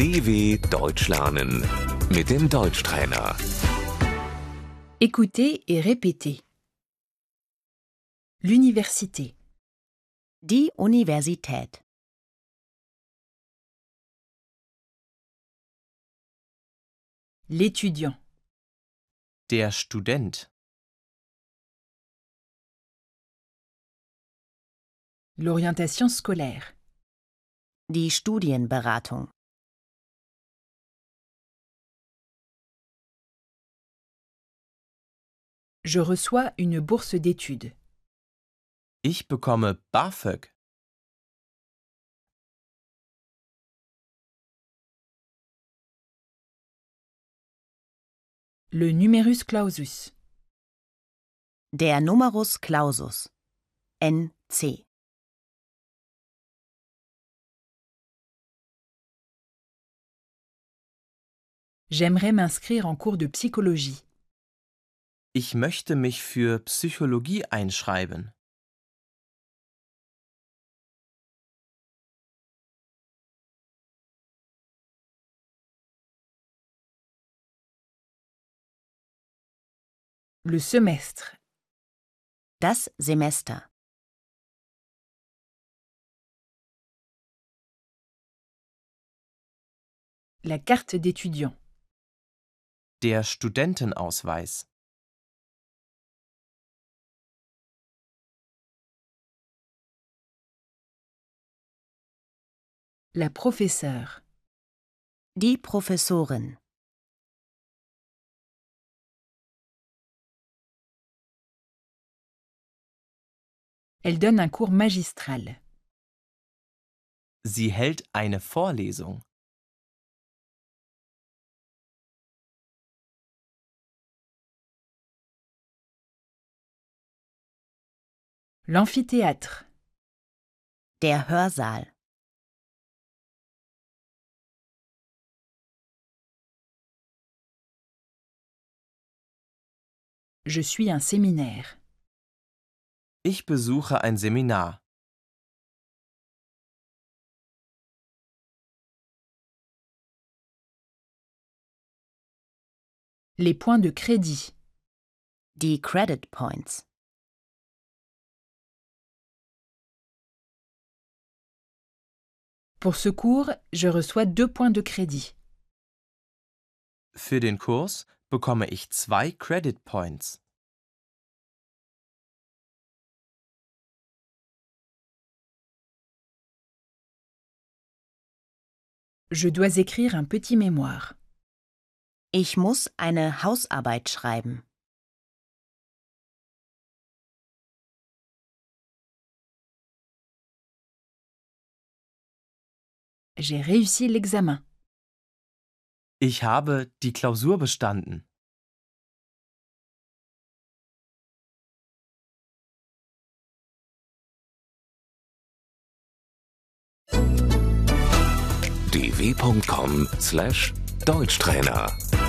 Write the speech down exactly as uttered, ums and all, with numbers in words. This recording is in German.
D W Deutsch lernen mit dem Deutschtrainer. Écoutez et répétez. L'université. Die Universität. L'étudiant. Der Student. L'orientation scolaire. Die Studienberatung. Je reçois une bourse d'études. Ich bekomme BAföG. Le numerus clausus. Der numerus clausus. N C. J'aimerais m'inscrire en cours de psychologie. Ich möchte mich für Psychologie einschreiben. Le semestre. Das Semester. La carte d'étudiant. Der Studentenausweis. La professeure. Die Professorin. Elle donne un cours magistral. Sie hält eine Vorlesung. L'amphithéâtre. Der Hörsaal. Je suis un séminaire. Ich besuche ein Seminar. Les points de crédit. Die Credit Points. Pour ce cours, je reçois deux points de crédit. Für den Kurs bekomme ich zwei Credit Points. Je dois écrire un petit mémoire. Ich muss eine Hausarbeit schreiben. J'ai réussi l'examen. Ich habe die Klausur bestanden. D W Punkt com Slash Deutschtrainer